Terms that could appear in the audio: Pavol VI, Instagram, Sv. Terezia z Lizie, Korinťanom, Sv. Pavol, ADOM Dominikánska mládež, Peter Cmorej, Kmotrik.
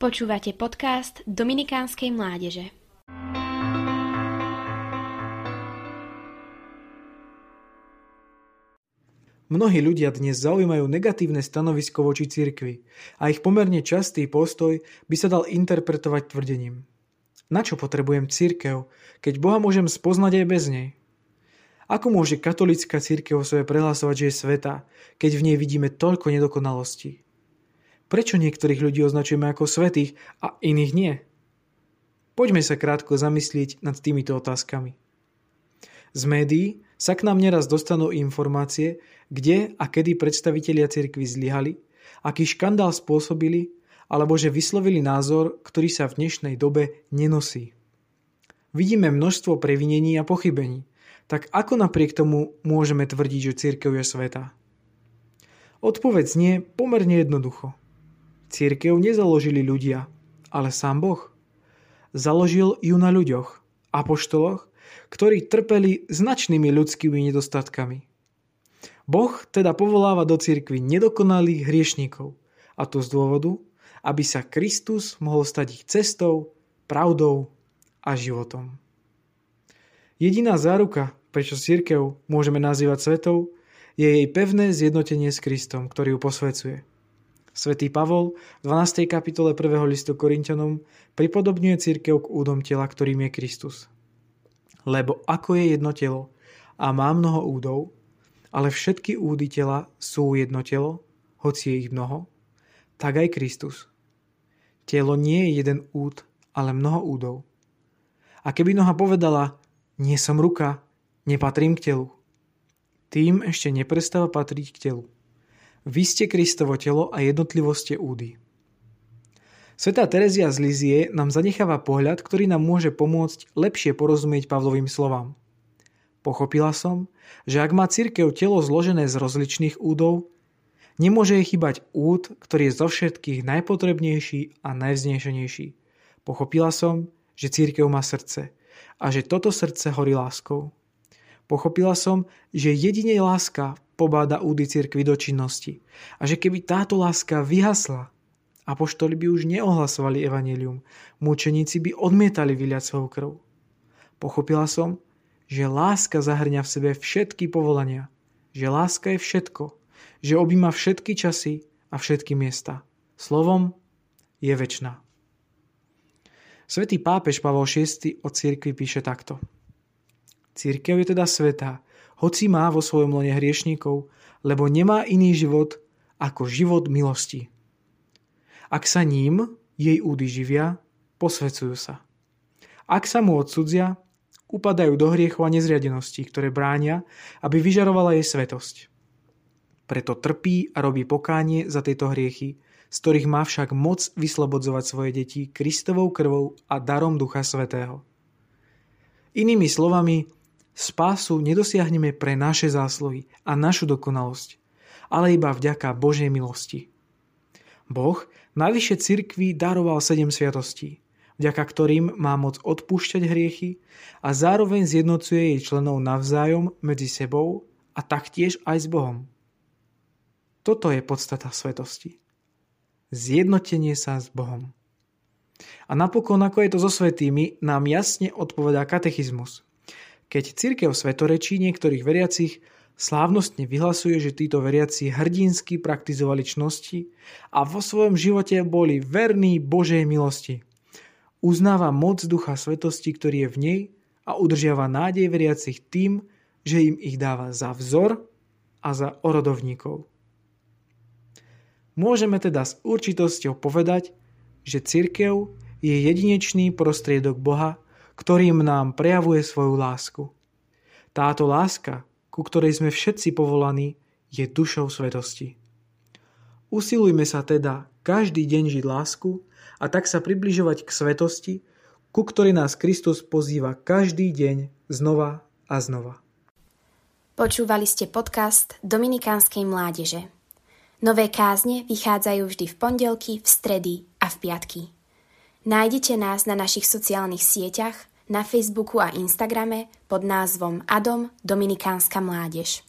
Počúvate podcast Dominikánskej mládeže. Mnohí ľudia dnes zaujímajú negatívne stanovisko voči cirkvi a ich pomerne častý postoj by sa dal interpretovať tvrdením: na čo potrebujem cirkev, keď Boha môžem spoznať aj bez nej? Ako môže katolícka cirkev o sebe prehlasovať, že je svätá, keď v nej vidíme toľko nedokonalostí? Prečo niektorých ľudí označujeme ako svätých a iných nie? Poďme sa krátko zamyslieť nad týmito otázkami. Z médií sa k nám neraz dostanú informácie, kde a kedy predstavitelia cirkvi zlyhali, aký škandál spôsobili, alebo že vyslovili názor, ktorý sa v dnešnej dobe nenosí. Vidíme množstvo previnení a pochybení, tak ako napriek tomu môžeme tvrdiť, že cirkev je svätá? Odpoveď znie pomerne jednoducho. Cirkev nezaložili ľudia, ale sám Boh. Založil ju na ľuďoch, apoštoloch, ktorí trpeli značnými ľudskými nedostatkami. Boh teda povoláva do cirkvi nedokonalých hriešnikov, a to z dôvodu, aby sa Kristus mohol stať ich cestou, pravdou a životom. Jediná záruka, prečo cirkev môžeme nazývať svetou, je jej pevné zjednotenie s Kristom, ktorý ju posvecuje. Sv. Pavol v 12. kapitole 1. listu Korinťanom pripodobňuje cirkev k údom tela, ktorým je Kristus. Lebo ako je jedno telo a má mnoho údov, ale všetky údy tela sú jedno telo, hoci je ich mnoho, tak aj Kristus. Telo nie je jeden úd, ale mnoho údov. A keby noha povedala: nie som ruka, nepatrím k telu, tým ešte neprestáva patriť k telu. Vy ste Kristovo telo a jednotlivo ste údy. Sv. Terezia z Lizie nám zanecháva pohľad, ktorý nám môže pomôcť lepšie porozumieť Pavlovým slovám. Pochopila som, že ak má cirkev telo zložené z rozličných údov, nemôže jej chýbať úd, ktorý je zo všetkých najpotrebnejší a najvznešenejší. Pochopila som, že cirkev má srdce a že toto srdce horí láskou. Pochopila som, že jedine láska pobáda údy cirkvi do činnosti a že keby táto láska vyhasla, apoštoli by už neohlasovali evanjelium, mučeníci by odmietali vyliať svoju krv. Pochopila som, že láska zahrňa v sebe všetky povolania, že láska je všetko, že objíma všetky časy a všetky miesta. Slovom je večná. Svätý pápež Pavol VI o cirkvi píše takto: cirkev je teda svätá, hoci má vo svojom lone hriešníkov, lebo nemá iný život ako život milosti. Ak sa ním jej údy živia, posvecujú sa. Ak sa mu odsudzia, upadajú do hriechu a nezriadeností, ktoré bránia, aby vyžarovala jej svetosť. Preto trpí a robí pokánie za tieto hriechy, z ktorých má však moc vyslobodzovať svoje deti Kristovou krvou a darom Ducha Svätého. Inými slovami, spásu nedosiahneme pre naše zásluhy a našu dokonalosť, ale iba vďaka Božej milosti. Boh navyše cirkvi daroval 7 sviatostí, vďaka ktorým má moc odpúšťať hriechy a zároveň zjednocuje jej členov navzájom medzi sebou a taktiež aj s Bohom. Toto je podstata svätosti. Zjednotenie sa s Bohom. A napokon, ako je to so svätými, nám jasne odpovedá katechizmus. Keď cirkev svetorečí niektorých veriacich, slávnostne vyhlasuje, že títo veriaci hrdinsky praktizovali čnosti a vo svojom živote boli verní Božej milosti. Uznáva moc Ducha Svetosti, ktorý je v nej, a udržiava nádej veriacich tým, že im ich dáva za vzor a za orodovníkov. Môžeme teda s určitosťou povedať, že cirkev je jedinečný prostriedok Boha, ktorým nám prejavuje svoju lásku. Táto láska, ku ktorej sme všetci povolaní, je dušou svetosti. Usilujme sa teda každý deň žiť lásku a tak sa približovať k svetosti, ku ktorej nás Kristus pozýva každý deň znova a znova. Počúvali ste podcast Dominikánskej mládeže. Nové kázne vychádzajú vždy v pondelky, v stredy a v piatky. Nájdete nás na našich sociálnych sieťach, na Facebooku a Instagrame pod názvom ADOM Dominikánska mládež.